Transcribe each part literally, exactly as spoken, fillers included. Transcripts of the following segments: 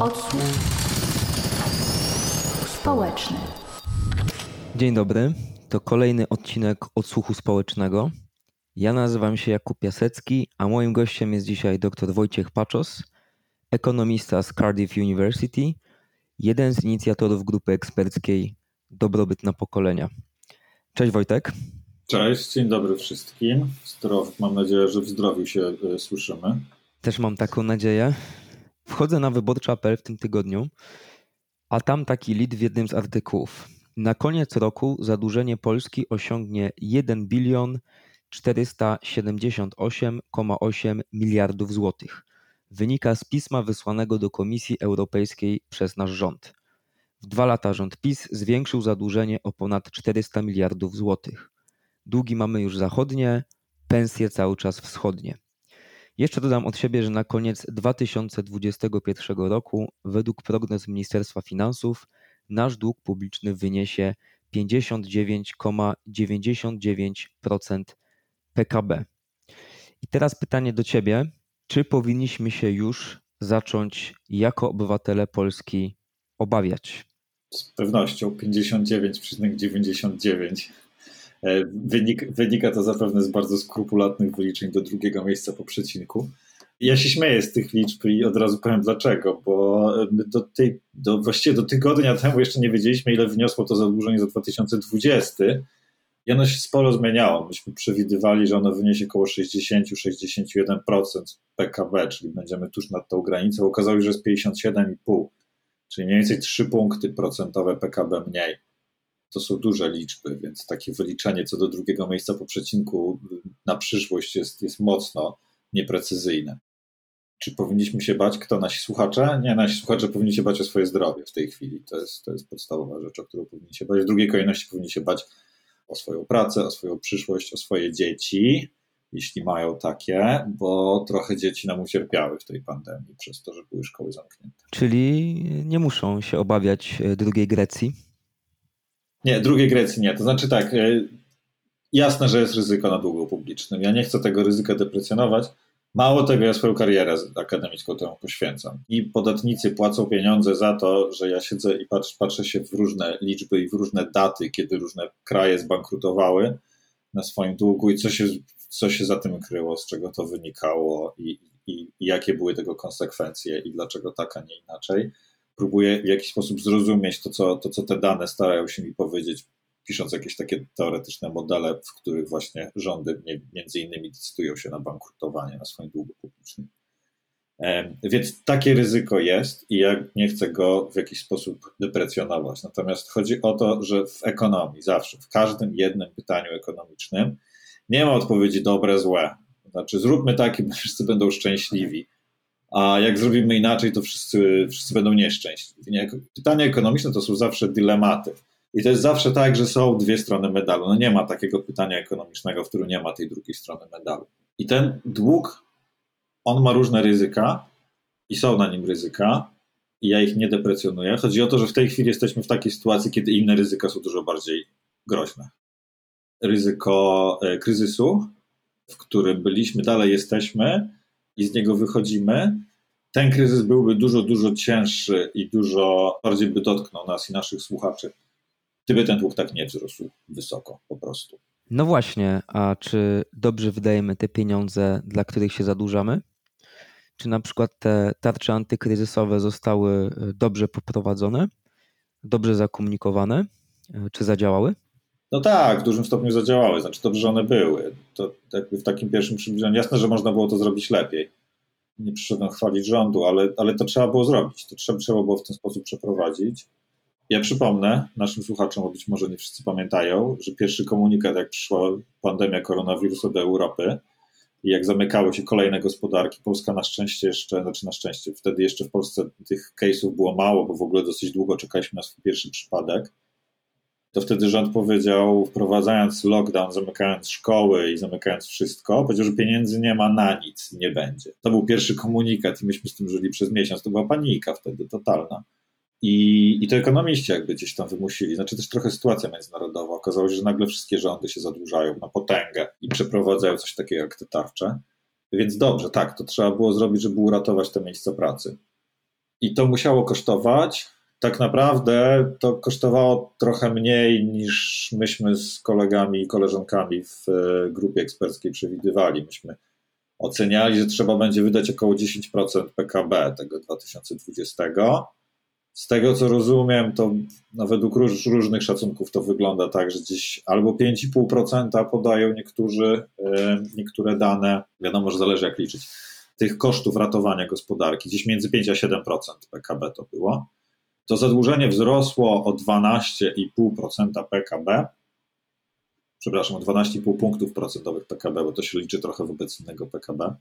Odsłuch społeczny. Dzień dobry, to kolejny odcinek Odsłuchu Społecznego. Ja nazywam się Jakub Piasecki, a moim gościem jest dzisiaj dr Wojciech Paczos, ekonomista z Cardiff University, jeden z inicjatorów grupy eksperckiej Dobrobyt na pokolenia. Cześć Wojtek. Cześć, dzień dobry wszystkim. Zdrow, mam nadzieję, że w zdrowiu się słyszymy. Też mam taką nadzieję. Wchodzę na wyborcza kropka pe el w tym tygodniu, a tam taki lead w jednym z artykułów. Na koniec roku zadłużenie Polski osiągnie jeden bilion czterysta siedemdziesiąt osiem przecinek osiem miliardów złotych. Wynika z pisma wysłanego do Komisji Europejskiej przez nasz rząd. W dwa lata rząd PiS zwiększył zadłużenie o ponad czterysta miliardów złotych. Długi mamy już zachodnie, pensje cały czas wschodnie. Jeszcze dodam od siebie, że na koniec dwa tysiące dwudziestego pierwszego roku według prognoz Ministerstwa Finansów nasz dług publiczny wyniesie pięćdziesiąt dziewięć przecinek dziewięćdziesiąt dziewięć procent pe ka be. I teraz pytanie do ciebie, czy powinniśmy się już zacząć jako obywatele Polski obawiać? Z pewnością pięćdziesiąt dziewięć przecinek dziewięćdziesiąt dziewięć procent. Wynik, wynika to zapewne z bardzo skrupulatnych wyliczeń do drugiego miejsca po przecinku. Ja się śmieję z tych liczb i od razu powiem dlaczego, bo my do tej, do, właściwie do tygodnia temu jeszcze nie wiedzieliśmy, ile wyniosło to zadłużenie za dwa tysiące dwudziesty i ono się sporo zmieniało. Myśmy przewidywali, że ono wyniesie około sześćdziesiąt do sześćdziesięciu jeden procent pe ka be, czyli będziemy tuż nad tą granicą. Okazało się, że jest pięćdziesiąt siedem przecinek pięć, czyli mniej więcej trzy punkty procentowe pe ka be mniej. To są duże liczby, więc takie wyliczenie co do drugiego miejsca po przecinku na przyszłość jest, jest mocno nieprecyzyjne. Czy powinniśmy się bać? Kto? Nasi słuchacze? Nie, nasi słuchacze powinni się bać o swoje zdrowie w tej chwili. To jest, to jest podstawowa rzecz, o którą powinni się bać. W drugiej kolejności powinni się bać o swoją pracę, o swoją przyszłość, o swoje dzieci, jeśli mają takie, bo trochę dzieci nam ucierpiały w tej pandemii przez to, że były szkoły zamknięte. Czyli nie muszą się obawiać drugiej Grecji? Nie, drugiej Grecji nie. To znaczy tak, jasne, że jest ryzyko na długu publicznym. Ja nie chcę tego ryzyka deprecjonować. Mało tego, ja swoją karierę akademicką temu poświęcam. I podatnicy płacą pieniądze za to, że ja siedzę i patrzę, patrzę się w różne liczby i w różne daty, kiedy różne kraje zbankrutowały na swoim długu i co się, co się za tym kryło, z czego to wynikało i, i, i jakie były tego konsekwencje i dlaczego tak, a nie inaczej. Próbuję w jakiś sposób zrozumieć to co, to, co te dane starają się mi powiedzieć, pisząc jakieś takie teoretyczne modele, w których właśnie rządy między innymi decydują się na bankrutowanie na swoim długu publicznym. Więc takie ryzyko jest i ja nie chcę go w jakiś sposób deprecjonować. Natomiast chodzi o to, że w ekonomii zawsze, w każdym jednym pytaniu ekonomicznym nie ma odpowiedzi dobre, złe. Znaczy zróbmy tak i wszyscy będą szczęśliwi. A jak zrobimy inaczej, to wszyscy, wszyscy będą nieszczęśliwi. Pytania ekonomiczne to są zawsze dylematy. I to jest zawsze tak, że są dwie strony medalu. No nie ma takiego pytania ekonomicznego, w którym nie ma tej drugiej strony medalu. I ten dług, on ma różne ryzyka i są na nim ryzyka i ja ich nie deprecjonuję. Chodzi o to, że w tej chwili jesteśmy w takiej sytuacji, kiedy inne ryzyka są dużo bardziej groźne. Ryzyko kryzysu, w którym byliśmy, dalej jesteśmy, i z niego wychodzimy, ten kryzys byłby dużo, dużo cięższy i dużo bardziej by dotknął nas i naszych słuchaczy, gdyby ten dług tak nie wzrósł wysoko po prostu. No właśnie, a czy dobrze wydajemy te pieniądze, dla których się zadłużamy? Czy na przykład te tarcze antykryzysowe zostały dobrze poprowadzone, dobrze zakomunikowane, czy zadziałały? No tak, w dużym stopniu zadziałały, znaczy dobrze, że one były. To jakby w takim pierwszym przybliżeniu, jasne, że można było to zrobić lepiej. Nie przyszedłem chwalić rządu, ale, ale to trzeba było zrobić, to trzeba, trzeba było w ten sposób przeprowadzić. Ja przypomnę naszym słuchaczom, bo być może nie wszyscy pamiętają, że pierwszy komunikat, jak przyszła pandemia koronawirusa do Europy i jak zamykały się kolejne gospodarki, Polska na szczęście jeszcze, znaczy na szczęście, wtedy jeszcze w Polsce tych case'ów było mało, bo w ogóle dosyć długo czekaliśmy na swój pierwszy przypadek. To wtedy rząd powiedział, wprowadzając lockdown, zamykając szkoły i zamykając wszystko, powiedział, że pieniędzy nie ma na nic, nie będzie. To był pierwszy komunikat i myśmy z tym żyli przez miesiąc. To była panika wtedy totalna. I, i to ekonomiści jakby gdzieś tam wymusili. Znaczy też trochę sytuacja międzynarodowa. Okazało się, że nagle wszystkie rządy się zadłużają na potęgę i przeprowadzają coś takiego jak te tarcze. Więc dobrze, tak, to trzeba było zrobić, żeby uratować te miejsca pracy. i to musiało kosztować. Tak naprawdę to kosztowało trochę mniej niż myśmy z kolegami i koleżankami w grupie eksperckiej przewidywali. Myśmy oceniali, że trzeba będzie wydać około dziesięć procent P K B tego dwa tysiące dwudziestego. Z tego co rozumiem, to no, według różnych szacunków to wygląda tak, że gdzieś albo pięć i pół procent podają niektórzy, niektóre dane, wiadomo, że zależy jak liczyć, tych kosztów ratowania gospodarki, gdzieś między pięć a siedem procent P K B to było. To zadłużenie wzrosło o dwanaście i pół procent P K B, przepraszam, o dwanaście i pół punktów procentowych P K B, bo to się liczy trochę wobec innego P K B,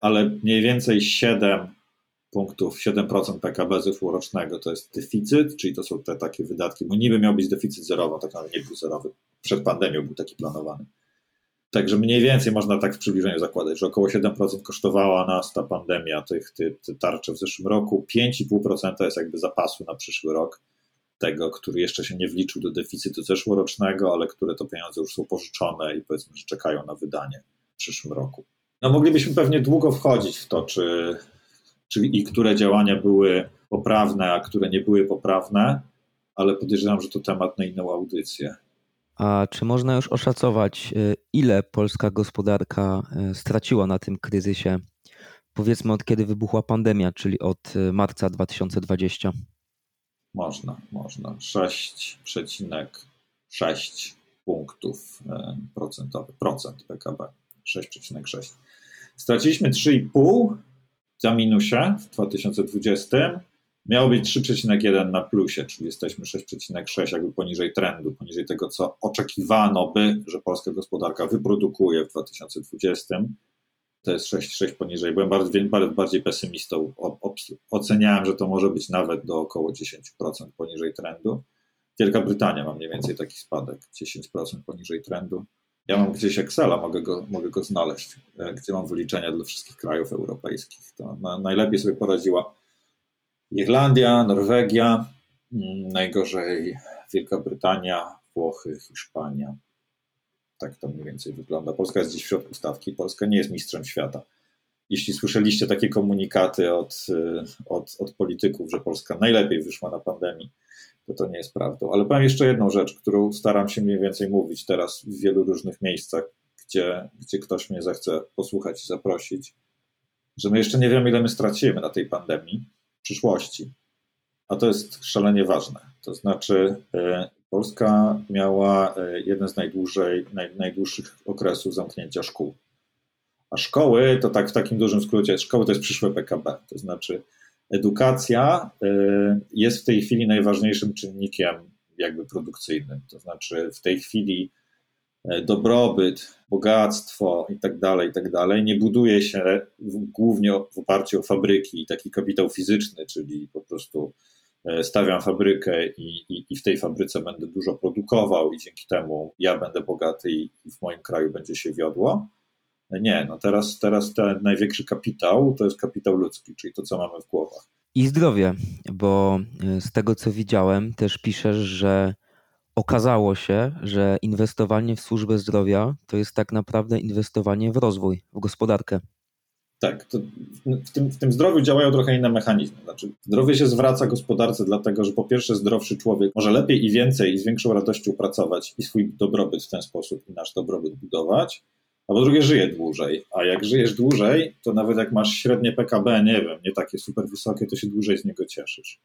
ale mniej więcej siedem punktów, siedem procent P K B zysku rocznego to jest deficyt, czyli to są te takie wydatki, bo niby miał być deficyt zerowy, tak naprawdę nie był zerowy, przed pandemią był taki planowany. Także mniej więcej można tak w przybliżeniu zakładać, że około siedem procent kosztowała nas ta pandemia, tych ty, ty tarcze w zeszłym roku, pięć i pół procent jest jakby zapasu na przyszły rok, tego, który jeszcze się nie wliczył do deficytu zeszłorocznego, ale które to pieniądze już są pożyczone i powiedzmy, że czekają na wydanie w przyszłym roku. No moglibyśmy pewnie długo wchodzić w to, czy, czy i które działania były poprawne, a które nie były poprawne, ale podejrzewam, że to temat na inną audycję. A czy można już oszacować, ile polska gospodarka straciła na tym kryzysie, powiedzmy od kiedy wybuchła pandemia, czyli od marca dwa tysiące dwudziestego? Można, można. sześć przecinek sześć punktów procentowych, procent P K B, sześć przecinek sześć. Straciliśmy trzy i pół za minusie w dwa tysiące dwudziestym. Miało być trzy przecinek jeden na plusie, czyli jesteśmy sześć przecinek sześć jakby poniżej trendu, poniżej tego, co oczekiwano by, że polska gospodarka wyprodukuje w dwa tysiące dwudziestym. To jest sześć przecinek sześć poniżej. Byłem bardziej, bardziej pesymistą. Oceniałem, że to może być nawet do około dziesięć procent poniżej trendu. Wielka Brytania ma mniej więcej taki spadek, dziesięć procent poniżej trendu. Ja mam gdzieś Excela, mogę go, mogę go znaleźć, gdzie mam wyliczenia dla wszystkich krajów europejskich. To na, najlepiej sobie poradziła Irlandia, Norwegia, najgorzej Wielka Brytania, Włochy, Hiszpania. Tak to mniej więcej wygląda. Polska jest dziś w środku stawki. Polska nie jest mistrzem świata. Jeśli słyszeliście takie komunikaty od, od, od polityków, że Polska najlepiej wyszła na pandemii, to to nie jest prawdą. Ale powiem jeszcze jedną rzecz, którą staram się mniej więcej mówić teraz w wielu różnych miejscach, gdzie, gdzie ktoś mnie zechce posłuchać i zaprosić, że my jeszcze nie wiemy, ile my stracimy na tej pandemii w przyszłości. A to jest szalenie ważne. To znaczy yy, Polska miała jeden z najdłużej, naj, najdłuższych okresów zamknięcia szkół. A szkoły, to tak w takim dużym skrócie, szkoły to jest przyszłe P K B. To znaczy edukacja jest w tej chwili najważniejszym czynnikiem jakby produkcyjnym. To znaczy w tej chwili dobrobyt, bogactwo i tak dalej, i tak dalej nie buduje się głównie w oparciu o fabryki, taki kapitał fizyczny, czyli po prostu stawiam fabrykę i, i, i w tej fabryce będę dużo produkował i dzięki temu ja będę bogaty i w moim kraju będzie się wiodło. Nie, no teraz, teraz ten największy kapitał to jest kapitał ludzki, czyli to, co mamy w głowach. I zdrowie, bo z tego, co widziałem, też piszesz, że okazało się, że inwestowanie w służbę zdrowia to jest tak naprawdę inwestowanie w rozwój, w gospodarkę. Tak, to w, tym, w tym zdrowiu działają trochę inne mechanizmy. Znaczy, zdrowie się zwraca gospodarce dlatego, że po pierwsze zdrowszy człowiek może lepiej i więcej i z większą radością pracować i swój dobrobyt w ten sposób i nasz dobrobyt budować, a po drugie żyje dłużej, a jak żyjesz dłużej, to nawet jak masz średnie P K B, nie wiem, nie takie super wysokie, to się dłużej z niego cieszysz.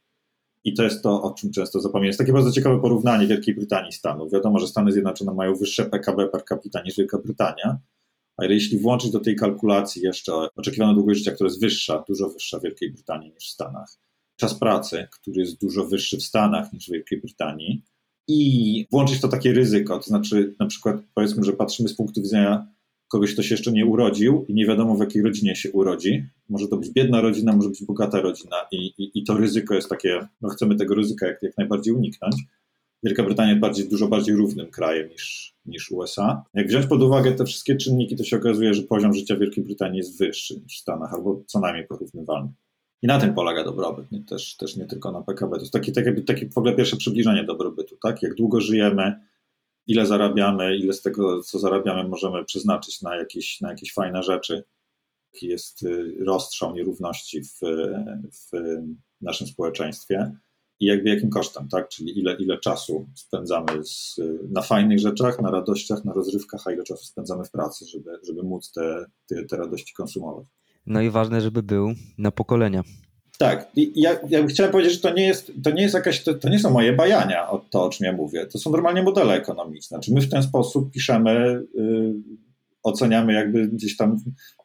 I to jest to, o czym często zapominam. Jest takie bardzo ciekawe porównanie Wielkiej Brytanii i Stanów. Wiadomo, że Stany Zjednoczone mają wyższe P K B per capita niż Wielka Brytania, ale jeśli włączyć do tej kalkulacji jeszcze oczekiwaną długość życia, która jest wyższa, dużo wyższa w Wielkiej Brytanii niż w Stanach, czas pracy, który jest dużo wyższy w Stanach niż w Wielkiej Brytanii i włączyć to takie ryzyko, to znaczy na przykład powiedzmy, że patrzymy z punktu widzenia kogoś, kto się jeszcze nie urodził i nie wiadomo w jakiej rodzinie się urodzi. Może to być biedna rodzina, może być bogata rodzina i, i, i to ryzyko jest takie, no chcemy tego ryzyka jak, jak najbardziej uniknąć. Wielka Brytania jest bardziej, dużo bardziej równym krajem niż, niż U S A. Jak wziąć pod uwagę te wszystkie czynniki, to się okazuje, że poziom życia Wielkiej Brytanii jest wyższy niż w Stanach, albo co najmniej porównywalny. I na tym polega dobrobyt, nie? Też, też nie tylko na P K B. To jest takie, takie, takie w ogóle pierwsze przybliżenie dobrobytu, tak? Jak długo żyjemy, ile zarabiamy, ile z tego, co zarabiamy, możemy przeznaczyć na jakieś, na jakieś fajne rzeczy, jest rozstrzał nierówności w, w naszym społeczeństwie i jakby jakim kosztem, tak? Czyli ile, ile czasu spędzamy z, na fajnych rzeczach, na radościach, na rozrywkach, a ile czasu spędzamy w pracy, żeby, żeby móc te, te, te radości konsumować. No i ważne, żeby był na pokolenia. Tak, i ja, ja chciałem powiedzieć, że to nie jest, to nie jest jakaś, to, to nie są moje bajania, o to, o czym ja mówię. To są normalnie modele ekonomiczne. Znaczy my w ten sposób piszemy, yy, oceniamy jakby gdzieś tam,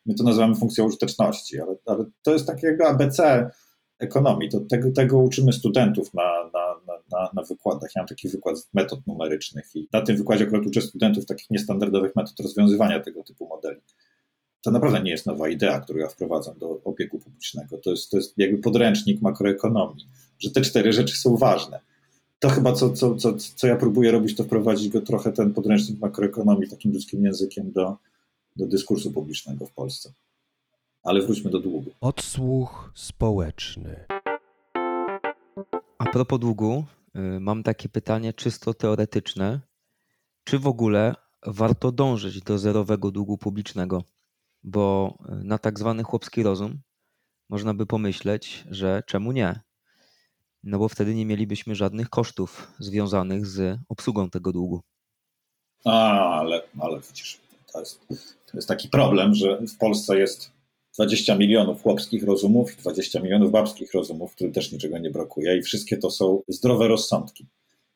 my to nazywamy funkcją użyteczności, ale, ale to jest takie jakby A B C ekonomii. To, tego, tego uczymy studentów na, na, na, na wykładach. Ja mam taki wykład z metod numerycznych i na tym wykładzie akurat uczę studentów takich niestandardowych metod rozwiązywania tego typu modeli. To naprawdę nie jest nowa idea, którą ja wprowadzam do obiegu publicznego. To jest, to jest jakby podręcznik makroekonomii, że te cztery rzeczy są ważne. To chyba, co, co, co, co ja próbuję robić, to wprowadzić go trochę, ten podręcznik makroekonomii, takim ludzkim językiem do, do dyskursu publicznego w Polsce. Ale wróćmy do długu. Odsłuch społeczny. A propos długu, mam takie pytanie czysto teoretyczne. Czy w ogóle warto dążyć do zerowego długu publicznego? Bo na tak zwany chłopski rozum można by pomyśleć, że czemu nie? No bo wtedy nie mielibyśmy żadnych kosztów związanych z obsługą tego długu. A, ale, ale widzisz, to jest, to jest taki problem, że w Polsce jest dwadzieścia milionów chłopskich rozumów i dwadzieścia milionów babskich rozumów, którym też niczego nie brakuje i wszystkie to są zdrowe rozsądki.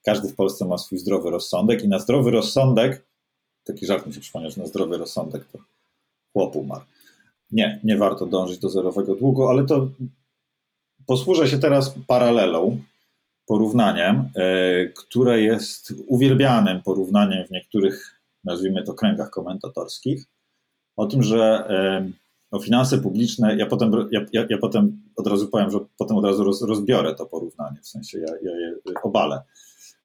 Każdy w Polsce ma swój zdrowy rozsądek i na zdrowy rozsądek, taki żart mi się przypomniał, że na zdrowy rozsądek to chłop umarł. Nie, nie warto dążyć do zerowego długu, ale to posłużę się teraz paralelą, porównaniem, które jest uwielbianym porównaniem w niektórych, nazwijmy to, kręgach komentatorskich, o tym, że o finanse publiczne, ja potem, ja, ja, ja potem od razu powiem, że potem od razu roz, rozbiorę to porównanie, w sensie ja, ja je obalę,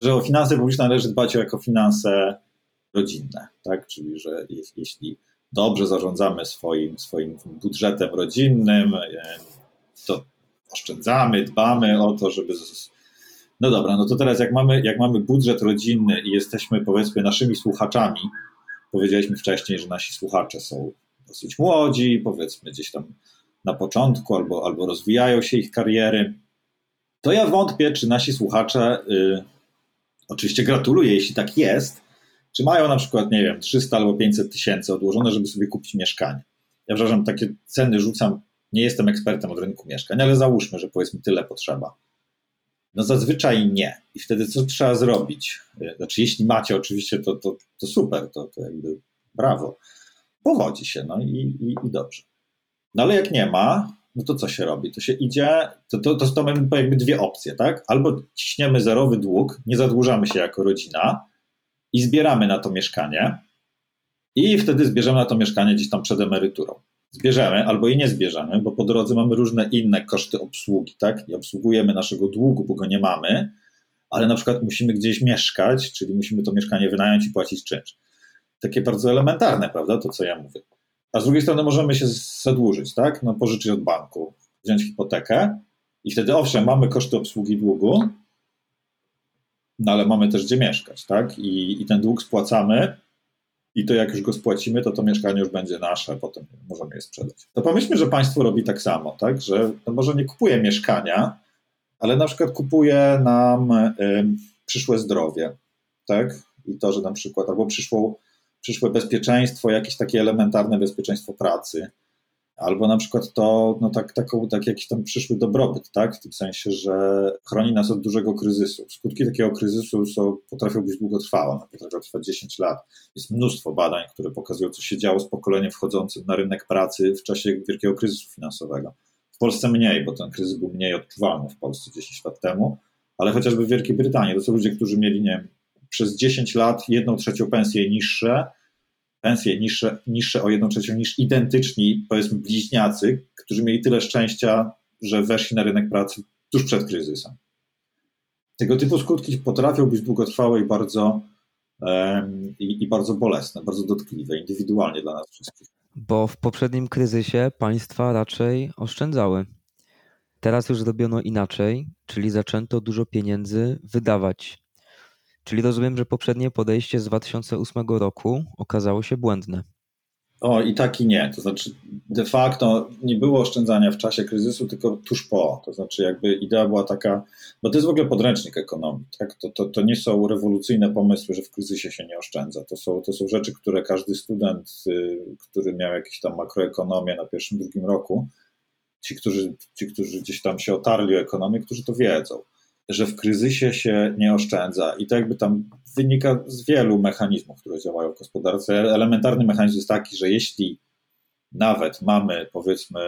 że o finanse publiczne należy dbać jako finanse rodzinne, tak? Czyli że jeśli dobrze zarządzamy swoim, swoim budżetem rodzinnym, to oszczędzamy, dbamy o to, żeby... No dobra, no to teraz jak mamy, jak mamy budżet rodzinny i jesteśmy, powiedzmy, naszymi słuchaczami, powiedzieliśmy wcześniej, że nasi słuchacze są dosyć młodzi, powiedzmy gdzieś tam na początku albo, albo rozwijają się ich kariery, to ja wątpię, czy nasi słuchacze, y, oczywiście gratuluję, jeśli tak jest, czy mają na przykład, nie wiem, trzysta albo pięćset tysięcy odłożone, żeby sobie kupić mieszkanie. Ja przepraszam, takie ceny rzucam, nie jestem ekspertem od rynku mieszkań, ale załóżmy, że powiedzmy tyle potrzeba. No zazwyczaj nie. I wtedy co trzeba zrobić? Znaczy jeśli macie oczywiście, to, to, to super, to, to jakby brawo. Powodzi się, no i, i, i dobrze. No ale jak nie ma, no to co się robi? To się idzie, to, to, to, to mamy jakby dwie opcje, tak? Albo ciśniemy zerowy dług, nie zadłużamy się jako rodzina, i zbieramy na to mieszkanie i wtedy zbierzemy na to mieszkanie gdzieś tam przed emeryturą. Zbierzemy albo i nie zbierzemy, bo po drodze mamy różne inne koszty obsługi, tak? I obsługujemy naszego długu, bo go nie mamy, ale na przykład musimy gdzieś mieszkać, czyli musimy to mieszkanie wynająć i płacić czynsz. Takie bardzo elementarne, prawda, to co ja mówię. A z drugiej strony możemy się zadłużyć, tak? No pożyczyć od banku, wziąć hipotekę i wtedy owszem, mamy koszty obsługi długu, no ale mamy też gdzie mieszkać, tak? I, i ten dług spłacamy i to jak już go spłacimy, to to mieszkanie już będzie nasze, potem możemy je sprzedać. To pomyślmy, że państwo robi tak samo, tak? Że no może nie kupuje mieszkania, ale na przykład kupuje nam y, przyszłe zdrowie, tak? I to, że na przykład albo przyszło, przyszłe bezpieczeństwo, jakieś takie elementarne bezpieczeństwo pracy, albo na przykład to, no tak, taką, tak jakiś tam przyszły dobrobyt, tak? W tym sensie, że chroni nas od dużego kryzysu. Skutki takiego kryzysu są, potrafią być długotrwałe, potrafią trwać dziesięć lat. Jest mnóstwo badań, które pokazują, co się działo z pokoleniem wchodzącym na rynek pracy w czasie wielkiego kryzysu finansowego. W Polsce mniej, bo ten kryzys był mniej odczuwalny w Polsce dziesięć lat temu, ale chociażby w Wielkiej Brytanii. To są ludzie, którzy mieli, nie wiem, przez dziesięć lat jedną trzecią pensje niższe, pensje niższe, niższe o jedną trzecią niż identyczni, powiedzmy bliźniacy, którzy mieli tyle szczęścia, że weszli na rynek pracy tuż przed kryzysem. Tego typu skutki potrafią być długotrwałe i bardzo, um, i, i bardzo bolesne, bardzo dotkliwe, indywidualnie dla nas wszystkich. Bo w poprzednim kryzysie państwa raczej oszczędzały. Teraz już zrobiono inaczej, czyli zaczęto dużo pieniędzy wydawać. Czyli rozumiem, że poprzednie podejście z dwa tysiące ósmego roku okazało się błędne. O, i tak i nie. To znaczy de facto nie było oszczędzania w czasie kryzysu, tylko tuż po. To znaczy jakby idea była taka, bo to jest w ogóle podręcznik ekonomii. Tak? To, to, to nie są rewolucyjne pomysły, że w kryzysie się nie oszczędza. To są, to są rzeczy, które każdy student, który miał jakieś tam makroekonomię na pierwszym, drugim roku, ci, którzy, ci, którzy gdzieś tam się otarli o ekonomię, którzy to wiedzą, że w kryzysie się nie oszczędza. I to jakby tam wynika z wielu mechanizmów, które działają w gospodarce. Elementarny mechanizm jest taki, że jeśli nawet mamy, powiedzmy,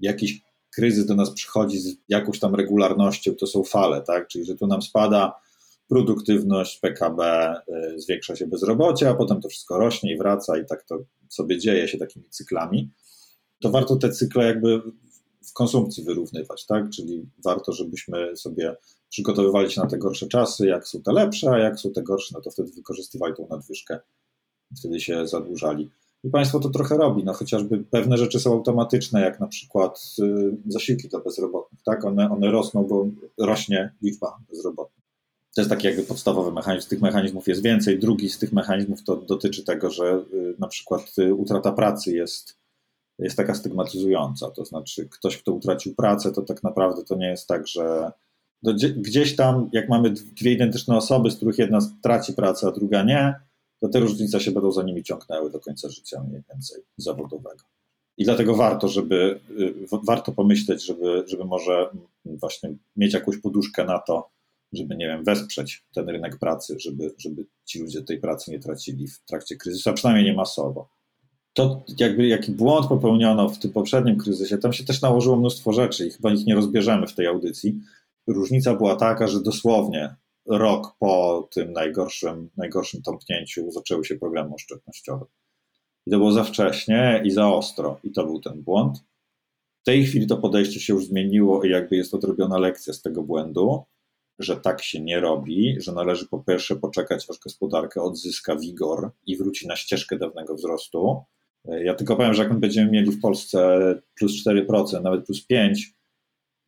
jakiś kryzys do nas przychodzi z jakąś tam regularnością, to są fale, tak? Czyli że tu nam spada produktywność P K B, yy, zwiększa się bezrobocie, a potem to wszystko rośnie i wraca i tak to sobie dzieje się takimi cyklami. To warto te cykle jakby w konsumpcji wyrównywać, tak? Czyli warto, żebyśmy sobie przygotowywali się na te gorsze czasy, jak są te lepsze, a jak są te gorsze, no to wtedy wykorzystywali tą nadwyżkę, wtedy się zadłużali. I państwo to trochę robi, no chociażby pewne rzeczy są automatyczne, jak na przykład zasiłki dla bezrobotnych, tak? One, one rosną, bo rośnie liczba bezrobotnych. To jest taki jakby podstawowy mechanizm, tych mechanizmów jest więcej. Drugi z tych mechanizmów to dotyczy tego, że na przykład utrata pracy jest jest taka stygmatyzująca, to znaczy ktoś, kto utracił pracę, to tak naprawdę to nie jest tak, że gdzieś tam, jak mamy dwie identyczne osoby, z których jedna traci pracę, a druga nie, to te różnice się będą za nimi ciągnęły do końca życia mniej więcej zawodowego. I dlatego warto, żeby warto pomyśleć, żeby, żeby może właśnie mieć jakąś poduszkę na to, żeby, nie wiem, wesprzeć ten rynek pracy, żeby, żeby ci ludzie tej pracy nie tracili w trakcie kryzysu, a przynajmniej nie masowo. To jakby jaki błąd popełniono w tym poprzednim kryzysie, tam się też nałożyło mnóstwo rzeczy i chyba ich nie rozbierzemy w tej audycji. Różnica była taka, że dosłownie rok po tym najgorszym, najgorszym tąpnięciu zaczęły się problemy oszczędnościowe. I to było za wcześnie i za ostro i to był ten błąd. W tej chwili to podejście się już zmieniło i jakby jest odrobiona lekcja z tego błędu, że tak się nie robi, że należy po pierwsze poczekać, aż gospodarka odzyska wigor i wróci na ścieżkę dawnego wzrostu. Ja tylko powiem, że jak my będziemy mieli w Polsce plus cztery procent, nawet plus pięć procent,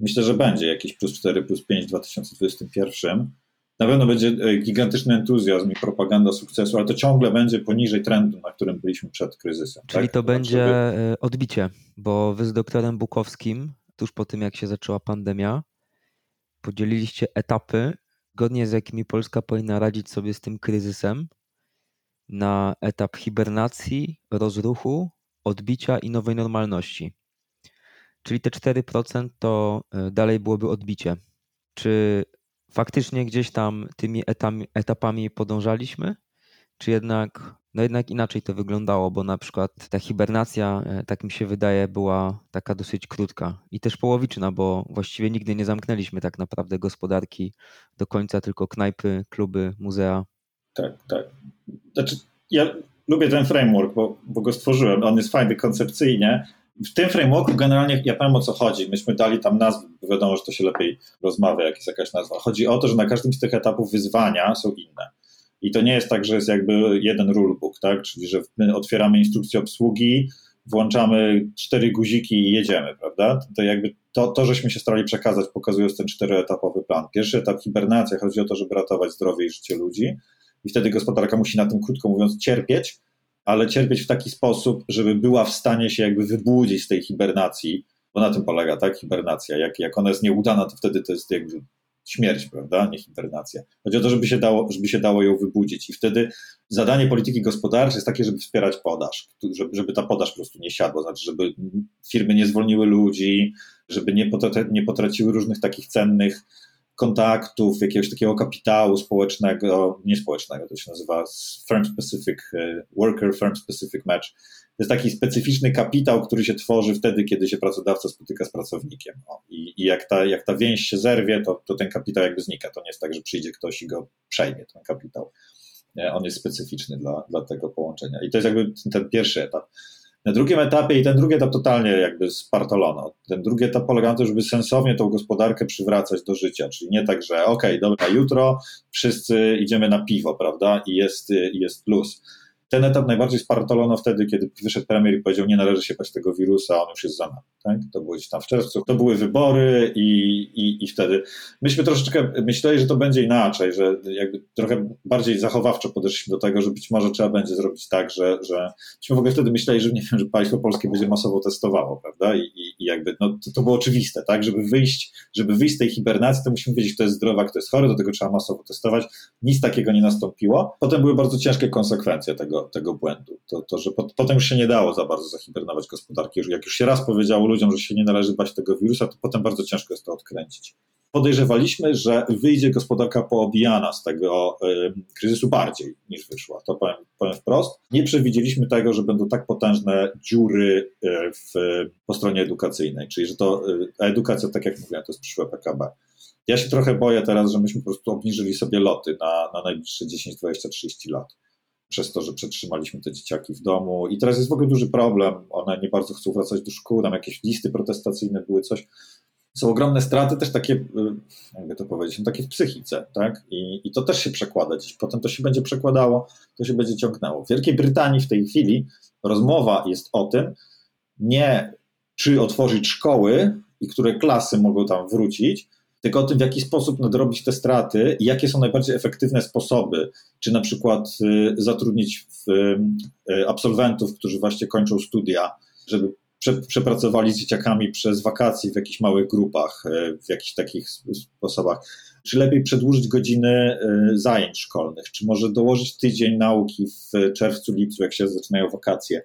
myślę, że będzie jakieś plus cztery, plus pięć w dwa tysiące dwudziestym pierwszym. Na pewno będzie gigantyczny entuzjazm i propaganda sukcesu, ale to ciągle będzie poniżej trendu, na którym byliśmy przed kryzysem. Czyli tak? To będzie odbicie, bo wy z doktorem Bukowskim, tuż po tym jak się zaczęła pandemia, podzieliliście etapy, zgodnie z jakimi Polska powinna radzić sobie z tym kryzysem, na etap hibernacji, rozruchu, odbicia i nowej normalności. Czyli te cztery procent to dalej byłoby odbicie. Czy faktycznie gdzieś tam tymi etami, etapami podążaliśmy? Czy jednak, no jednak inaczej to wyglądało, bo na przykład ta hibernacja, tak mi się wydaje, była taka dosyć krótka i też połowiczna, bo właściwie nigdy nie zamknęliśmy tak naprawdę gospodarki do końca, tylko knajpy, kluby, muzea. Tak, tak. Znaczy, ja lubię ten framework, bo, bo go stworzyłem, on jest fajny koncepcyjnie. W tym frameworku generalnie ja powiem, o co chodzi. Myśmy dali tam nazwę, bo wiadomo, że to się lepiej rozmawia, jak jest jakaś nazwa. Chodzi o to, że na każdym z tych etapów wyzwania są inne. I to nie jest tak, że jest jakby jeden rulebook, tak? Czyli że my otwieramy instrukcję obsługi, włączamy cztery guziki i jedziemy, prawda? To jakby to, to żeśmy się starali przekazać, pokazując ten czteroetapowy plan. Pierwszy etap, hibernacja, chodzi o to, żeby ratować zdrowie i życie ludzi. I wtedy gospodarka musi na tym, krótko mówiąc, cierpieć, ale cierpieć w taki sposób, żeby była w stanie się jakby wybudzić z tej hibernacji, bo na tym polega, tak, hibernacja. Jak, jak ona jest nieudana, to wtedy to jest jakby śmierć, prawda, nie hibernacja. Chodzi o to, żeby się dało, żeby się dało ją wybudzić i wtedy zadanie polityki gospodarczej jest takie, żeby wspierać podaż, żeby, żeby ta podaż po prostu nie siadła, znaczy żeby firmy nie zwolniły ludzi, żeby nie, potra- nie potraciły różnych takich cennych kontaktów, jakiegoś takiego kapitału społecznego, niespołecznego, to się nazywa firm specific worker, firm specific match. To jest taki specyficzny kapitał, który się tworzy wtedy, kiedy się pracodawca spotyka z pracownikiem. No, i, i jak, ta, jak ta więź się zerwie, to, to ten kapitał jakby znika. To nie jest tak, że przyjdzie ktoś i go przejmie, ten kapitał. On jest specyficzny dla, dla tego połączenia. I to jest jakby ten pierwszy etap. Na drugim etapie, i ten drugi etap totalnie jakby spartolono, ten drugi etap polega na tym, żeby sensownie tą gospodarkę przywracać do życia, czyli nie tak, że okej, okay, dobra, jutro wszyscy idziemy na piwo, prawda, i jest, jest plus. Ten etap najbardziej spartolono wtedy, kiedy wyszedł premier i powiedział, nie należy się bać tego wirusa, on już jest za nami. Tak? To było gdzieś tam w czerwcu, to były wybory i, i, i wtedy. Myśmy troszeczkę myśleli, że to będzie inaczej, że jakby trochę bardziej zachowawczo podeszliśmy do tego, że być może trzeba będzie zrobić tak, że, że myśmy w ogóle wtedy myśleli, że nie wiem, że państwo polskie będzie masowo testowało, prawda? I, i, i jakby no, to, to było oczywiste, tak? Żeby wyjść, żeby wyjść z tej hibernacji, to musimy wiedzieć, kto jest zdrowy, kto jest chory, do tego trzeba masowo testować. Nic takiego nie nastąpiło. Potem były bardzo ciężkie konsekwencje tego. tego błędu. To, to że po, potem już się nie dało za bardzo zahibernować gospodarki. Jak już się raz powiedziało ludziom, że się nie należy bać tego wirusa, to potem bardzo ciężko jest to odkręcić. Podejrzewaliśmy, że wyjdzie gospodarka poobijana z tego y, kryzysu bardziej niż wyszła. To powiem, powiem wprost. Nie przewidzieliśmy tego, że będą tak potężne dziury y, w, po stronie edukacyjnej. Czyli, że to y, edukacja, tak jak mówiłem, to jest przyszłe P K B. Ja się trochę boję teraz, że myśmy po prostu obniżyli sobie loty na, na najbliższe dziesięć, dwadzieścia, trzydzieści lat. Przez to, że przetrzymaliśmy te dzieciaki w domu i teraz jest w ogóle duży problem, one nie bardzo chcą wracać do szkół, tam jakieś listy protestacyjne były, coś. Są ogromne straty też takie, jakby to powiedzieć, no takie w psychice, tak? I, i to też się przekłada gdzieś, potem to się będzie przekładało, to się będzie ciągnęło. W Wielkiej Brytanii w tej chwili rozmowa jest o tym, nie czy otworzyć szkoły i które klasy mogą tam wrócić, tylko o tym, w jaki sposób nadrobić te straty i jakie są najbardziej efektywne sposoby, czy na przykład zatrudnić absolwentów, którzy właśnie kończą studia, żeby przepracowali z dzieciakami przez wakacje w jakichś małych grupach, w jakichś takich sposobach. Czy lepiej przedłużyć godziny zajęć szkolnych, czy może dołożyć tydzień nauki w czerwcu, lipcu, jak się zaczynają wakacje.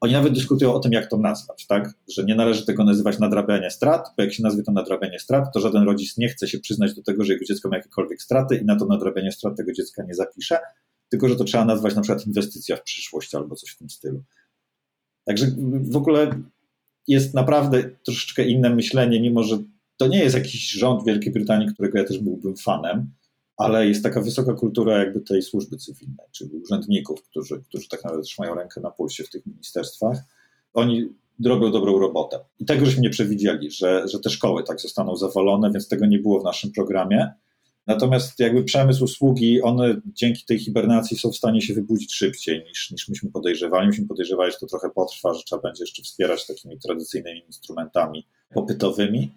Oni nawet dyskutują o tym, jak to nazwać, tak? Że nie należy tego nazywać nadrabianie strat, bo jak się nazwie to nadrabianie strat, to żaden rodzic nie chce się przyznać do tego, że jego dziecko ma jakiekolwiek straty i na to nadrabianie strat tego dziecka nie zapisze, tylko że to trzeba nazwać na przykład inwestycja w przyszłość albo coś w tym stylu. Także w ogóle jest naprawdę troszeczkę inne myślenie, mimo że to nie jest jakiś rząd Wielkiej Brytanii, którego ja też byłbym fanem, ale jest taka wysoka kultura jakby tej służby cywilnej, czyli urzędników, którzy, którzy tak naprawdę też mają rękę na pulsie w tych ministerstwach. Oni robią dobrą robotę. I tego żeśmy nie przewidzieli, że, że te szkoły tak zostaną zawalone, więc tego nie było w naszym programie. Natomiast jakby przemysł, usługi, one dzięki tej hibernacji są w stanie się wybudzić szybciej niż, niż myśmy podejrzewali. Myśmy podejrzewali, że to trochę potrwa, że trzeba będzie jeszcze wspierać takimi tradycyjnymi instrumentami popytowymi.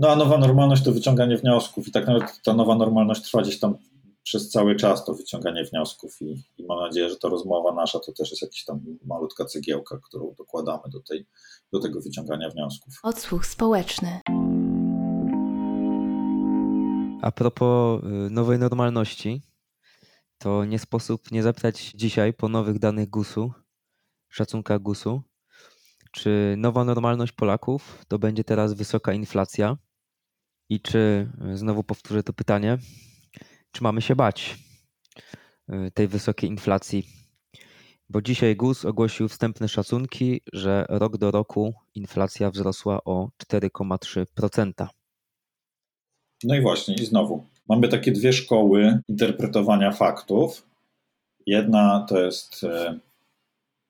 No a nowa normalność to wyciąganie wniosków i tak naprawdę ta nowa normalność trwa gdzieś tam przez cały czas, to wyciąganie wniosków i, i mam nadzieję, że ta rozmowa nasza to też jest jakaś tam malutka cegiełka, którą dokładamy do, tej, do tego wyciągania wniosków. Odsłuch społeczny. A propos nowej normalności, to nie sposób nie zapytać dzisiaj po nowych danych gusu, szacunkach gusu, czy nowa normalność Polaków to będzie teraz wysoka inflacja? I czy, znowu powtórzę to pytanie, czy mamy się bać tej wysokiej inflacji? Bo dzisiaj GUS ogłosił wstępne szacunki, że rok do roku inflacja wzrosła o cztery przecinek trzy procent. No i właśnie, i znowu. Mamy takie dwie szkoły interpretowania faktów. Jedna to jest,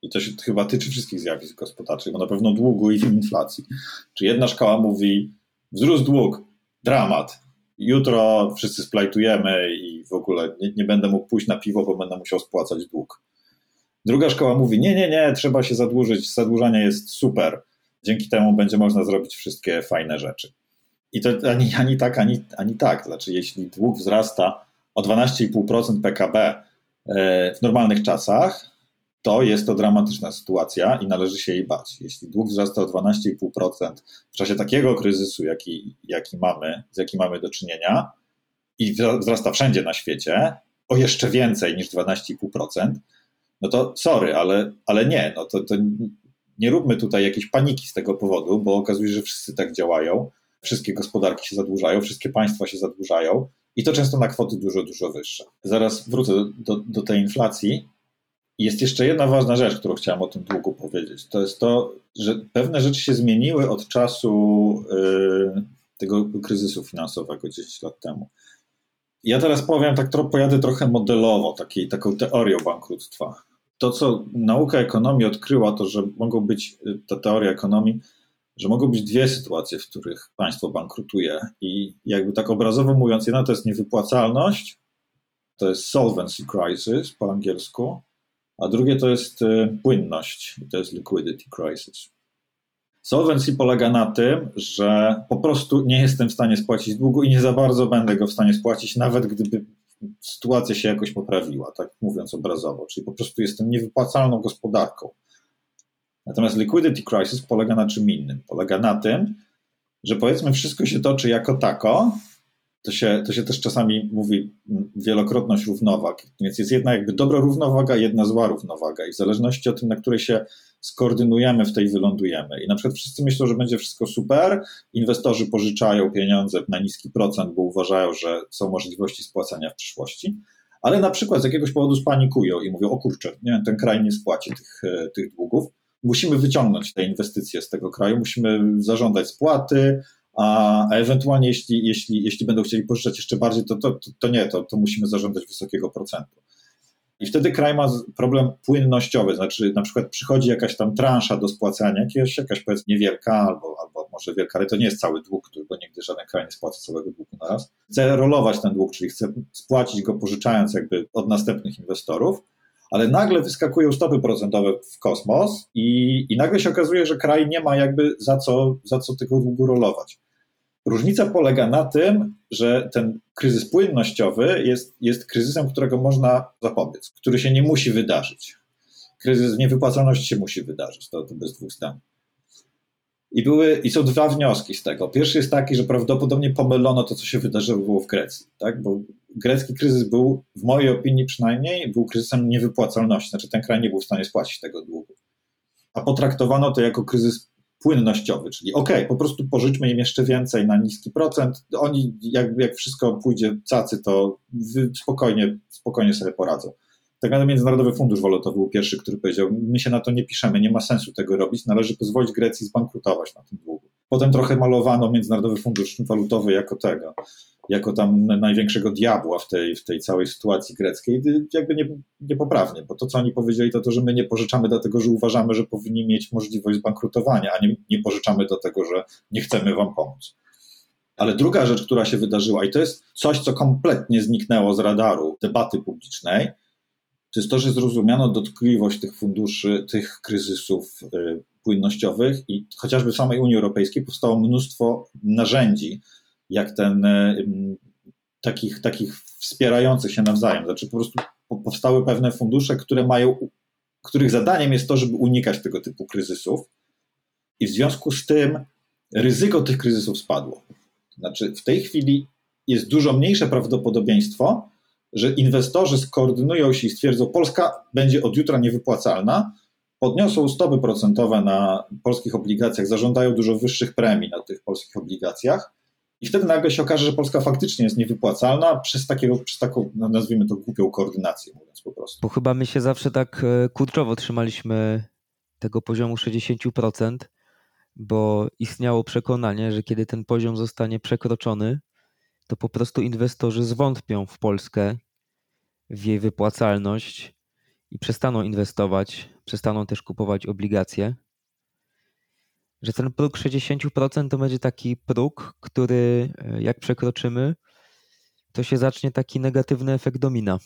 i to się chyba tyczy wszystkich zjawisk gospodarczych, bo na pewno długu i inflacji. Czy jedna szkoła mówi, wzrósł dług, dramat, jutro wszyscy splajtujemy i w ogóle nie, nie będę mógł pójść na piwo, bo będę musiał spłacać dług. Druga szkoła mówi, nie, nie, nie, trzeba się zadłużyć, zadłużanie jest super, dzięki temu będzie można zrobić wszystkie fajne rzeczy. I to ani, ani tak, ani, ani tak. Znaczy, jeśli dług wzrasta o dwanaście przecinek pięć procent P K B w normalnych czasach, to jest to dramatyczna sytuacja i należy się jej bać. Jeśli dług wzrasta o dwanaście przecinek pięć procent w czasie takiego kryzysu, jaki, jaki mamy, z jakim mamy do czynienia i wzrasta wszędzie na świecie o jeszcze więcej niż dwanaście przecinek pięć procent, no to sorry, ale, ale nie, no to, to nie róbmy tutaj jakiejś paniki z tego powodu, bo okazuje się, że wszyscy tak działają, wszystkie gospodarki się zadłużają, wszystkie państwa się zadłużają i to często na kwoty dużo, dużo wyższe. Zaraz wrócę do, do, do tej inflacji. Jest jeszcze jedna ważna rzecz, którą chciałem o tym długu powiedzieć. To jest to, że pewne rzeczy się zmieniły od czasu yy, tego kryzysu finansowego dziesięć lat temu. Ja teraz powiem, tak tro, pojadę trochę modelowo, takiej, taką teorią bankructwa. To, co nauka ekonomii odkryła, to, że mogą być, ta teoria ekonomii, że mogą być dwie sytuacje, w których państwo bankrutuje. I jakby tak obrazowo mówiąc, jedna to jest niewypłacalność, to jest solvency crisis po angielsku, a drugie to jest płynność i to jest liquidity crisis. Solvency polega na tym, że po prostu nie jestem w stanie spłacić długu i nie za bardzo będę go w stanie spłacić, nawet gdyby sytuacja się jakoś poprawiła, tak mówiąc obrazowo, czyli po prostu jestem niewypłacalną gospodarką. Natomiast liquidity crisis polega na czym innym. Polega na tym, że powiedzmy wszystko się toczy jako tako, to się, to się też czasami mówi wielokrotność równowag, więc jest jedna jakby dobra równowaga, jedna zła równowaga i w zależności od tym, na której się skoordynujemy, w tej wylądujemy. I na przykład wszyscy myślą, że będzie wszystko super, inwestorzy pożyczają pieniądze na niski procent, bo uważają, że są możliwości spłacania w przyszłości, ale na przykład z jakiegoś powodu spanikują i mówią, o kurczę, nie, ten kraj nie spłaci tych, tych długów, musimy wyciągnąć te inwestycje z tego kraju, musimy zażądać spłaty, a ewentualnie jeśli, jeśli, jeśli będą chcieli pożyczać jeszcze bardziej, to, to, to nie, to, to musimy zażądać wysokiego procentu. I wtedy kraj ma problem płynnościowy, znaczy na przykład przychodzi jakaś tam transza do spłacania, jakaś, jakaś powiedzmy niewielka albo, albo może wielka, ale to nie jest cały dług, bo nigdy żaden kraj nie spłaca całego długu na raz. Chce rolować ten dług, czyli chce spłacić go pożyczając jakby od następnych inwestorów, ale nagle wyskakują stopy procentowe w kosmos i, i nagle się okazuje, że kraj nie ma jakby za co, za co tego długu rolować. Różnica polega na tym, że ten kryzys płynnościowy jest, jest kryzysem, którego można zapobiec, który się nie musi wydarzyć. Kryzys niewypłacalności się musi wydarzyć, to, to bez dwóch zdań. I, były, I są dwa wnioski z tego. Pierwszy jest taki, że prawdopodobnie pomylono to, co się wydarzyło w Grecji, tak? Bo grecki kryzys był, w mojej opinii przynajmniej, był kryzysem niewypłacalności, znaczy ten kraj nie był w stanie spłacić tego długu. A potraktowano to jako kryzys płynnościowy, czyli okej, okay, po prostu pożyczmy im jeszcze więcej na niski procent, oni jak, jak wszystko pójdzie cacy, to spokojnie, spokojnie sobie poradzą. Tak naprawdę Międzynarodowy Fundusz Walutowy był pierwszy, który powiedział, my się na to nie piszemy, nie ma sensu tego robić, należy pozwolić Grecji zbankrutować na tym długu. Potem trochę malowano Międzynarodowy Fundusz Walutowy jako tego, jako tam największego diabła w tej, w tej całej sytuacji greckiej, jakby nie, niepoprawnie, bo to, co oni powiedzieli, to to, że my nie pożyczamy dlatego, że uważamy, że powinni mieć możliwość zbankrutowania, a nie, nie pożyczamy dlatego, że nie chcemy wam pomóc. Ale druga rzecz, która się wydarzyła i to jest coś, co kompletnie zniknęło z radaru debaty publicznej, to jest to, że zrozumiano dotkliwość tych funduszy, tych kryzysów płynnościowych i chociażby w samej Unii Europejskiej powstało mnóstwo narzędzi, jak ten, takich, takich wspierających się nawzajem. Znaczy po prostu powstały pewne fundusze, które mają, których zadaniem jest to, żeby unikać tego typu kryzysów i w związku z tym ryzyko tych kryzysów spadło. Znaczy w tej chwili jest dużo mniejsze prawdopodobieństwo, że inwestorzy skoordynują się i stwierdzą, Polska będzie od jutra niewypłacalna, podniosą stopy procentowe na polskich obligacjach, zażądają dużo wyższych premii na tych polskich obligacjach i wtedy nagle się okaże, że Polska faktycznie jest niewypłacalna przez, takiego, przez taką, nazwijmy to, głupią koordynację, mówiąc po prostu. Bo chyba my się zawsze tak kurczowo trzymaliśmy tego poziomu sześćdziesiąt procent, bo istniało przekonanie, że kiedy ten poziom zostanie przekroczony, to po prostu inwestorzy zwątpią w Polskę, w jej wypłacalność i przestaną inwestować, przestaną też kupować obligacje. Że ten próg sześćdziesiąt procent to będzie taki próg, który jak przekroczymy, to się zacznie taki negatywny efekt domina.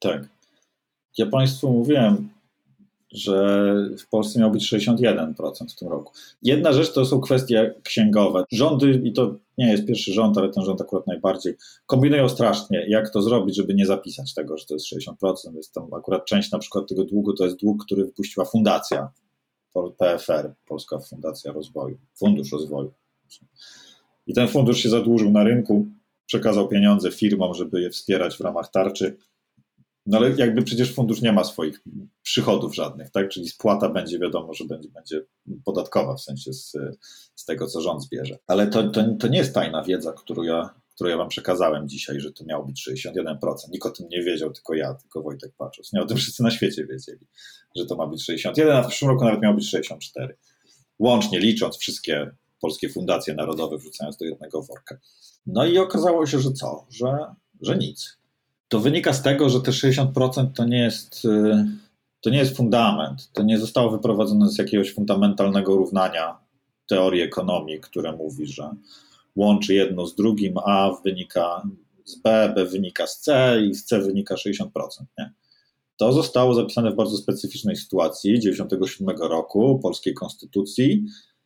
Tak. Ja Państwu mówiłem, że w Polsce miało być sześćdziesiąt jeden procent w tym roku. Jedna rzecz to są kwestie księgowe. Rządy, i to nie jest pierwszy rząd, ale ten rząd akurat najbardziej, kombinują strasznie, jak to zrobić, żeby nie zapisać tego, że to jest sześćdziesiąt procent. Jest tam akurat część na przykład tego długu, to jest dług, który wypuściła fundacja P F R, Polska Fundacja Rozwoju, Fundusz Rozwoju. I ten fundusz się zadłużył na rynku, przekazał pieniądze firmom, żeby je wspierać w ramach tarczy. No ale jakby przecież fundusz nie ma swoich przychodów żadnych, tak? Czyli spłata będzie, wiadomo, że będzie, będzie podatkowa w sensie z, z tego, co rząd zbierze. Ale to, to, to nie jest tajna wiedza, którą ja, którą ja wam przekazałem dzisiaj, że to miało być sześćdziesiąt jeden procent. Nikt o tym nie wiedział, tylko ja, tylko Wojtek Paczos. Nie, o tym wszyscy na świecie wiedzieli, że to ma być sześćdziesiąt jeden procent, a w przyszłym roku nawet miało być sześćdziesiąt cztery procent. Łącznie licząc wszystkie polskie fundacje narodowe, wrzucając do jednego worka. No i okazało się, że co? Że, że nic. To wynika z tego, że te sześćdziesiąt procent to nie jest, to nie jest fundament. To nie zostało wyprowadzone z jakiegoś fundamentalnego równania teorii ekonomii, które mówi, że łączy jedno z drugim, A wynika z B, B wynika z C i z C wynika sześćdziesiąt procent. Nie? To zostało zapisane w bardzo specyficznej sytuacji dziewięćdziesiątego siódmego roku polskiej konstytucji,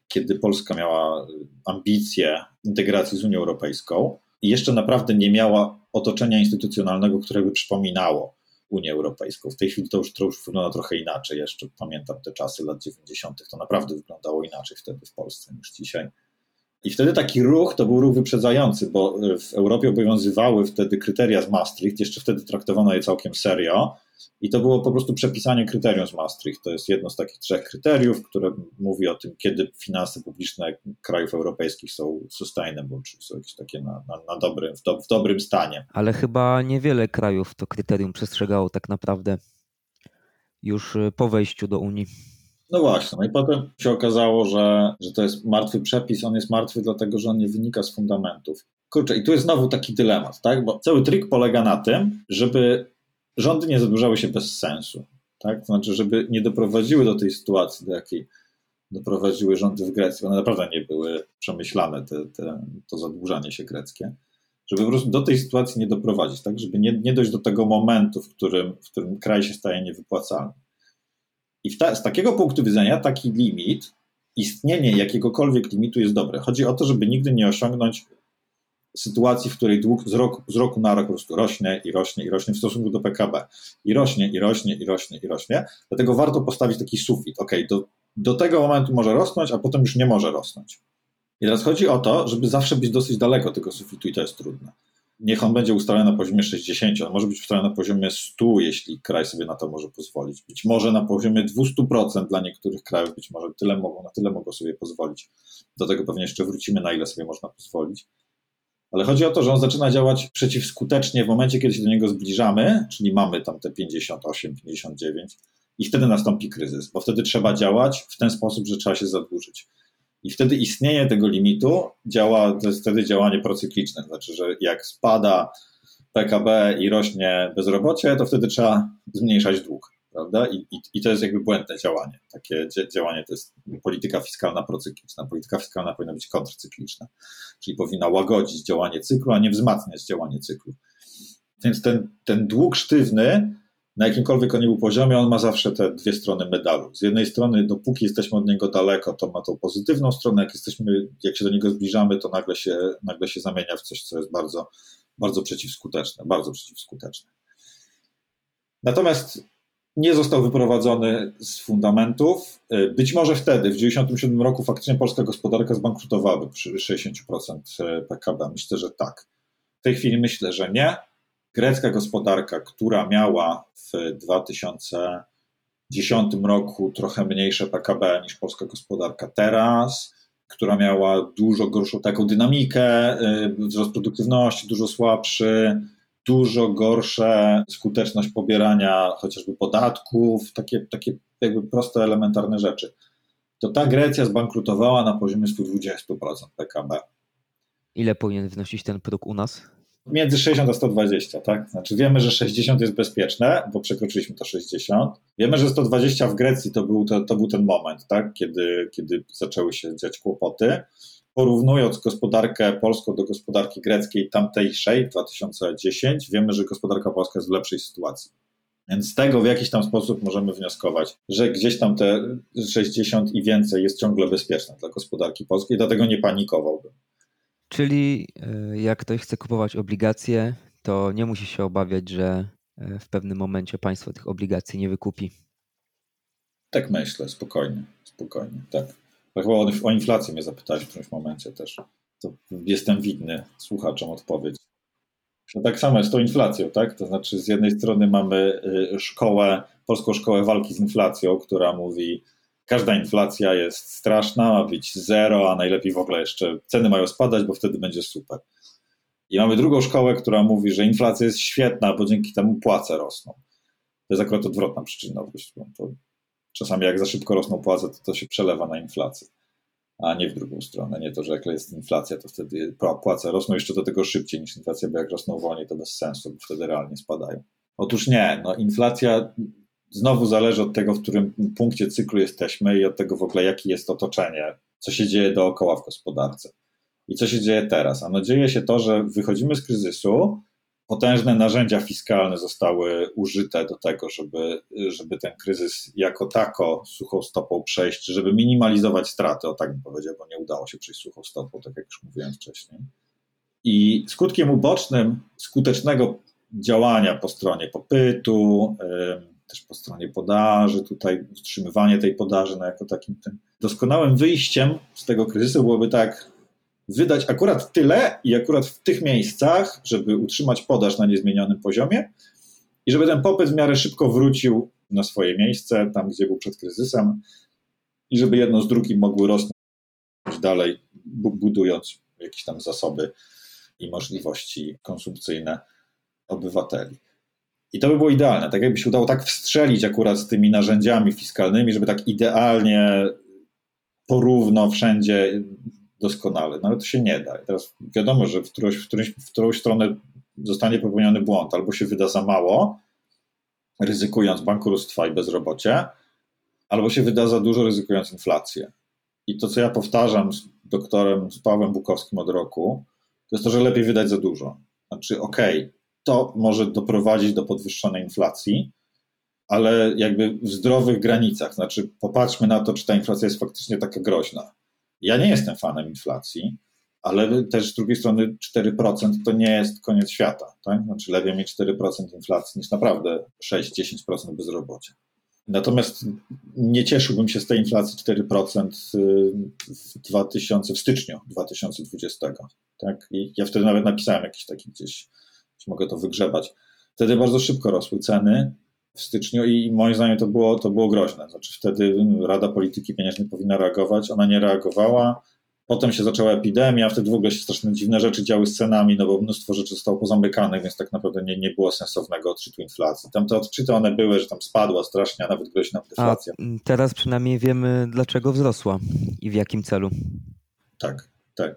kiedy Polska miała ambicje integracji z Unią Europejską i jeszcze naprawdę nie miała otoczenia instytucjonalnego, które by przypominało Unię Europejską. W tej chwili to już, to już wygląda trochę inaczej. Jeszcze pamiętam te czasy lat dziewięćdziesiątych. To naprawdę wyglądało inaczej wtedy w Polsce niż dzisiaj. I wtedy taki ruch to był ruch wyprzedzający, bo w Europie obowiązywały wtedy kryteria z Maastricht, jeszcze wtedy traktowano je całkiem serio i to było po prostu przepisanie kryterium z Maastricht. To jest jedno z takich trzech kryteriów, które mówi o tym, kiedy finanse publiczne krajów europejskich są sustainable, czyli są jakieś takie na, na, na dobrym, w, do, w dobrym stanie. Ale chyba niewiele krajów to kryterium przestrzegało tak naprawdę już po wejściu do Unii. No właśnie, no i potem się okazało, że, że to jest martwy przepis, on jest martwy dlatego, że on nie wynika z fundamentów. Kurczę, i tu jest znowu taki dylemat, tak? Bo cały trik polega na tym, żeby rządy nie zadłużały się bez sensu, tak? To znaczy, żeby nie doprowadziły do tej sytuacji, do jakiej doprowadziły rządy w Grecji, bo one naprawdę nie były przemyślane, te, te, to zadłużanie się greckie, żeby po prostu do tej sytuacji nie doprowadzić, tak? Żeby nie, nie dojść do tego momentu, w którym, w którym kraj się staje niewypłacalny. I ta, z takiego punktu widzenia taki limit, istnienie jakiegokolwiek limitu jest dobre. Chodzi o to, żeby nigdy nie osiągnąć sytuacji, w której dług z roku, z roku na rok po prostu rośnie i rośnie i rośnie w stosunku do P K B. I rośnie, i rośnie, i rośnie, i rośnie. Dlatego warto postawić taki sufit. Okej, do, do tego momentu może rosnąć, a potem już nie może rosnąć. I teraz chodzi o to, żeby zawsze być dosyć daleko tego sufitu i to jest trudne. Niech on będzie ustalony na poziomie sześćdziesiąt, on może być ustalony na poziomie sto, jeśli kraj sobie na to może pozwolić. Być może na poziomie dwieście procent dla niektórych krajów, być może tyle mogą, na tyle mogą sobie pozwolić. Do tego pewnie jeszcze wrócimy, na ile sobie można pozwolić. Ale chodzi o to, że on zaczyna działać przeciwskutecznie w momencie, kiedy się do niego zbliżamy, czyli mamy tam te pięćdziesiąt osiem, pięćdziesiąt dziewięć i wtedy nastąpi kryzys, bo wtedy trzeba działać w ten sposób, że trzeba się zadłużyć. I wtedy istnienie tego limitu działa, to jest wtedy działanie procykliczne, znaczy, że jak spada P K B i rośnie bezrobocie, to wtedy trzeba zmniejszać dług, prawda? I, i, i to jest jakby błędne działanie. Takie działanie to jest polityka fiskalna procykliczna. Polityka fiskalna powinna być kontrcykliczna, czyli powinna łagodzić działanie cyklu, a nie wzmacniać działanie cyklu. Więc ten, ten dług sztywny, na jakimkolwiek on nie był poziomie, on ma zawsze te dwie strony medalu. Z jednej strony, dopóki jesteśmy od niego daleko, to ma tą pozytywną stronę, jak jesteśmy, jak się do niego zbliżamy, to nagle się, nagle się zamienia w coś, co jest bardzo, bardzo przeciwskuteczne, bardzo przeciwskuteczne. Natomiast nie został wyprowadzony z fundamentów. Być może wtedy, w dziewięćdziesiątym siódmym roku, faktycznie polska gospodarka zbankrutowałaby przy sześćdziesiąt procent P K B. Myślę, że tak. W tej chwili myślę, że nie. Grecka gospodarka, która miała w dwa tysiące dziesiątym roku trochę mniejsze P K B niż polska gospodarka teraz, która miała dużo gorszą taką dynamikę, wzrost produktywności, dużo słabszy, dużo gorsze skuteczność pobierania chociażby podatków, takie, takie jakby proste, elementarne rzeczy. To ta Grecja zbankrutowała na poziomie sto dwadzieścia procent P K B. Ile powinien wynosić ten próg u nas? Między sześćdziesiąt a sto dwadzieścia, tak? Znaczy wiemy, że sześćdziesiąt jest bezpieczne, bo przekroczyliśmy to sześćdziesiąt. Wiemy, że sto dwadzieścia w Grecji to był, to, to był ten moment, tak? Kiedy, kiedy zaczęły się dziać kłopoty. Porównując gospodarkę polską do gospodarki greckiej tamtejszej, dwa tysiące dziesiątego, wiemy, że gospodarka polska jest w lepszej sytuacji. Więc z tego w jakiś tam sposób możemy wnioskować, że gdzieś tam te sześćdziesiąt i więcej jest ciągle bezpieczne dla gospodarki polskiej, dlatego nie panikowałbym. Czyli jak ktoś chce kupować obligacje, to nie musi się obawiać, że w pewnym momencie państwo tych obligacji nie wykupi. Tak myślę, spokojnie, spokojnie, tak. Chyba o inflację mnie zapytałeś w którymś momencie też. To jestem winny słuchaczom odpowiedź. No tak samo jest z tą inflacją, tak? To znaczy z jednej strony mamy szkołę, polską szkołę walki z inflacją, która mówi... Każda inflacja jest straszna, ma być zero, a najlepiej w ogóle jeszcze ceny mają spadać, bo wtedy będzie super. I mamy drugą szkołę, która mówi, że inflacja jest świetna, bo dzięki temu płace rosną. To jest akurat odwrotna przyczyna. To czasami jak za szybko rosną płace, to to się przelewa na inflację, a nie w drugą stronę. Nie to, że jak jest inflacja, to wtedy płace rosną jeszcze do tego szybciej niż inflacja, bo jak rosną wolniej, to bez sensu, bo wtedy realnie spadają. Otóż nie, no inflacja... Znowu zależy od tego, w którym punkcie cyklu jesteśmy i od tego w ogóle, jakie jest otoczenie, co się dzieje dookoła w gospodarce i co się dzieje teraz. Ano dzieje się to, że wychodzimy z kryzysu, potężne narzędzia fiskalne zostały użyte do tego, żeby, żeby ten kryzys jako tako suchą stopą przejść, żeby minimalizować straty, o tak bym powiedział, bo nie udało się przejść suchą stopą, tak jak już mówiłem wcześniej. I skutkiem ubocznym skutecznego działania po stronie popytu, też po stronie podaży, tutaj utrzymywanie tej podaży no jako takim tym doskonałym wyjściem z tego kryzysu byłoby tak, wydać akurat tyle i akurat w tych miejscach, żeby utrzymać podaż na niezmienionym poziomie i żeby ten popyt w miarę szybko wrócił na swoje miejsce, tam gdzie był przed kryzysem i żeby jedno z drugim mogły rosnąć dalej, budując jakieś tam zasoby i możliwości konsumpcyjne obywateli. I to by było idealne, tak jakby się udało tak wstrzelić akurat z tymi narzędziami fiskalnymi, żeby tak idealnie porówno wszędzie doskonale, no ale to się nie da. I teraz wiadomo, że w którąś, w, którąś, w którąś stronę zostanie popełniony błąd, albo się wyda za mało, ryzykując bankructwa i bezrobocie, albo się wyda za dużo, ryzykując inflację. I to, co ja powtarzam z doktorem, z Pawłem Bukowskim od roku, to jest to, że lepiej wydać za dużo. Znaczy, okej, okay, to może doprowadzić do podwyższonej inflacji, ale jakby w zdrowych granicach. Znaczy, popatrzmy na to, czy ta inflacja jest faktycznie taka groźna. Ja nie jestem fanem inflacji, ale też z drugiej strony cztery procent to nie jest koniec świata. Tak? Znaczy lepiej mieć cztery procent inflacji niż naprawdę sześć do dziesięciu procent bezrobocia. Natomiast nie cieszyłbym się z tej inflacji cztery procent w, dwa tysiące, w styczniu dwa tysiące dwudziestego. Tak? I ja wtedy nawet napisałem jakiś taki gdzieś, gdzie mogę to wygrzebać. Wtedy bardzo szybko rosły ceny w styczniu i moim zdaniem to było, to było groźne. Znaczy wtedy Rada Polityki Pieniężnej powinna reagować, ona nie reagowała. Potem się zaczęła epidemia, wtedy w ogóle się straszne dziwne rzeczy działy z cenami, no bo mnóstwo rzeczy zostało pozamykanych, więc tak naprawdę nie, nie było sensownego odczytu inflacji. Tam te odczyty one były, że tam spadła strasznie, a nawet groźna deflacja. A teraz przynajmniej wiemy, dlaczego wzrosła i w jakim celu. Tak, tak.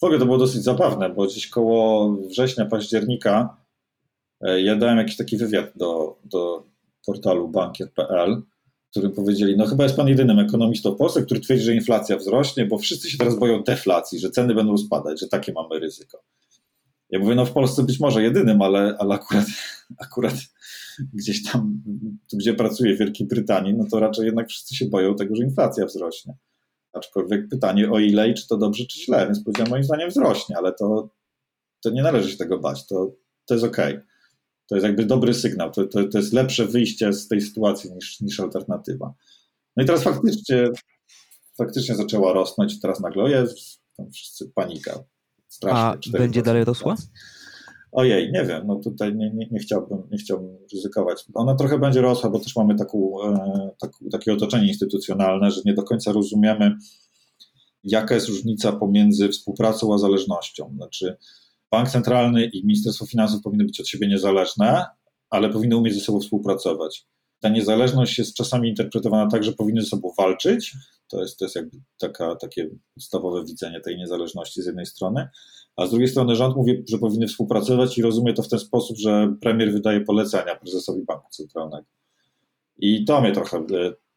W ogóle to było dosyć zabawne, bo gdzieś koło września, października ja dałem jakiś taki wywiad do, do portalu bankier kropka pe el, w którym powiedzieli, no chyba jest pan jedynym ekonomistą w Polsce, który twierdzi, że inflacja wzrośnie, bo wszyscy się teraz boją deflacji, że ceny będą spadać, że takie mamy ryzyko. Ja mówię, no w Polsce być może jedynym, ale, ale akurat, akurat gdzieś tam, tu gdzie pracuję w Wielkiej Brytanii, no to raczej jednak wszyscy się boją tego, że inflacja wzrośnie. Aczkolwiek pytanie o ile i czy to dobrze, czy źle, więc powiedziałem, moim zdaniem wzrośnie, ale to, to nie należy się tego bać, to, to jest okej. Okay. To jest jakby dobry sygnał, to, to, to jest lepsze wyjście z tej sytuacji niż, niż alternatywa. No i teraz faktycznie, faktycznie zaczęła rosnąć, teraz nagle, o jest, tam wszyscy panika. Strasznie. A będzie dalej rosła? Ojej, nie wiem, no tutaj nie, nie, nie, chciałbym, nie chciałbym ryzykować. Ona trochę będzie rosła, bo też mamy taką, tak, takie otoczenie instytucjonalne, że nie do końca rozumiemy, jaka jest różnica pomiędzy współpracą a zależnością. Znaczy Bank Centralny i Ministerstwo Finansów powinny być od siebie niezależne, ale powinny umieć ze sobą współpracować. Ta niezależność jest czasami interpretowana tak, że powinny ze sobą walczyć. To jest, to jest jakby taka, takie podstawowe widzenie tej niezależności z jednej strony, a z drugiej strony rząd mówi, że powinny współpracować i rozumie to w ten sposób, że premier wydaje polecenia prezesowi Banku Centralnego. I to mnie trochę,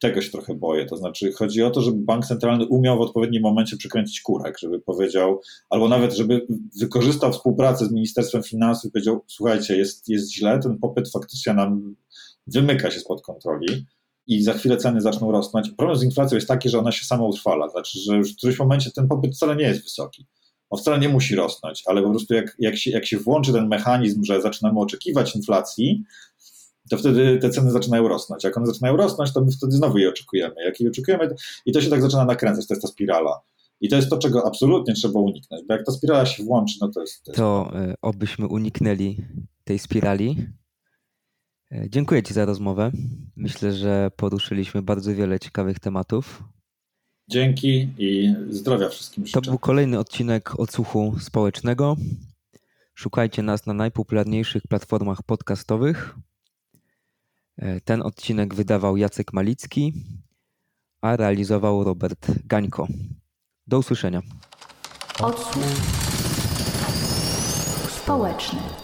tego się trochę boję. To znaczy chodzi o to, żeby bank centralny umiał w odpowiednim momencie przykręcić kurek, żeby powiedział, albo nawet żeby wykorzystał współpracę z Ministerstwem Finansów i powiedział, słuchajcie, jest, jest źle, ten popyt faktycznie nam wymyka się spod kontroli i za chwilę ceny zaczną rosnąć. Problem z inflacją jest taki, że ona się sama utrwala. Znaczy, że już w którymś momencie ten popyt wcale nie jest wysoki. On wcale nie musi rosnąć, ale po prostu jak, jak, się, jak się włączy ten mechanizm, że zaczynamy oczekiwać inflacji, to wtedy te ceny zaczynają rosnąć. Jak one zaczynają rosnąć, to my wtedy znowu jej oczekujemy. Jak jej oczekujemy, i to się tak zaczyna nakręcać, to jest ta spirala. I to jest to, czego absolutnie trzeba uniknąć, bo jak ta spirala się włączy, no to jest... To, jest... to obyśmy uniknęli tej spirali. Dziękuję Ci za rozmowę. Myślę, że poruszyliśmy bardzo wiele ciekawych tematów. Dzięki i zdrowia wszystkim życzę. To był kolejny odcinek Odsłuchu Społecznego. Szukajcie nas na najpopularniejszych platformach podcastowych. Ten odcinek wydawał Jacek Malicki, a realizował Robert Gańko. Do usłyszenia. Odsłuch społeczny.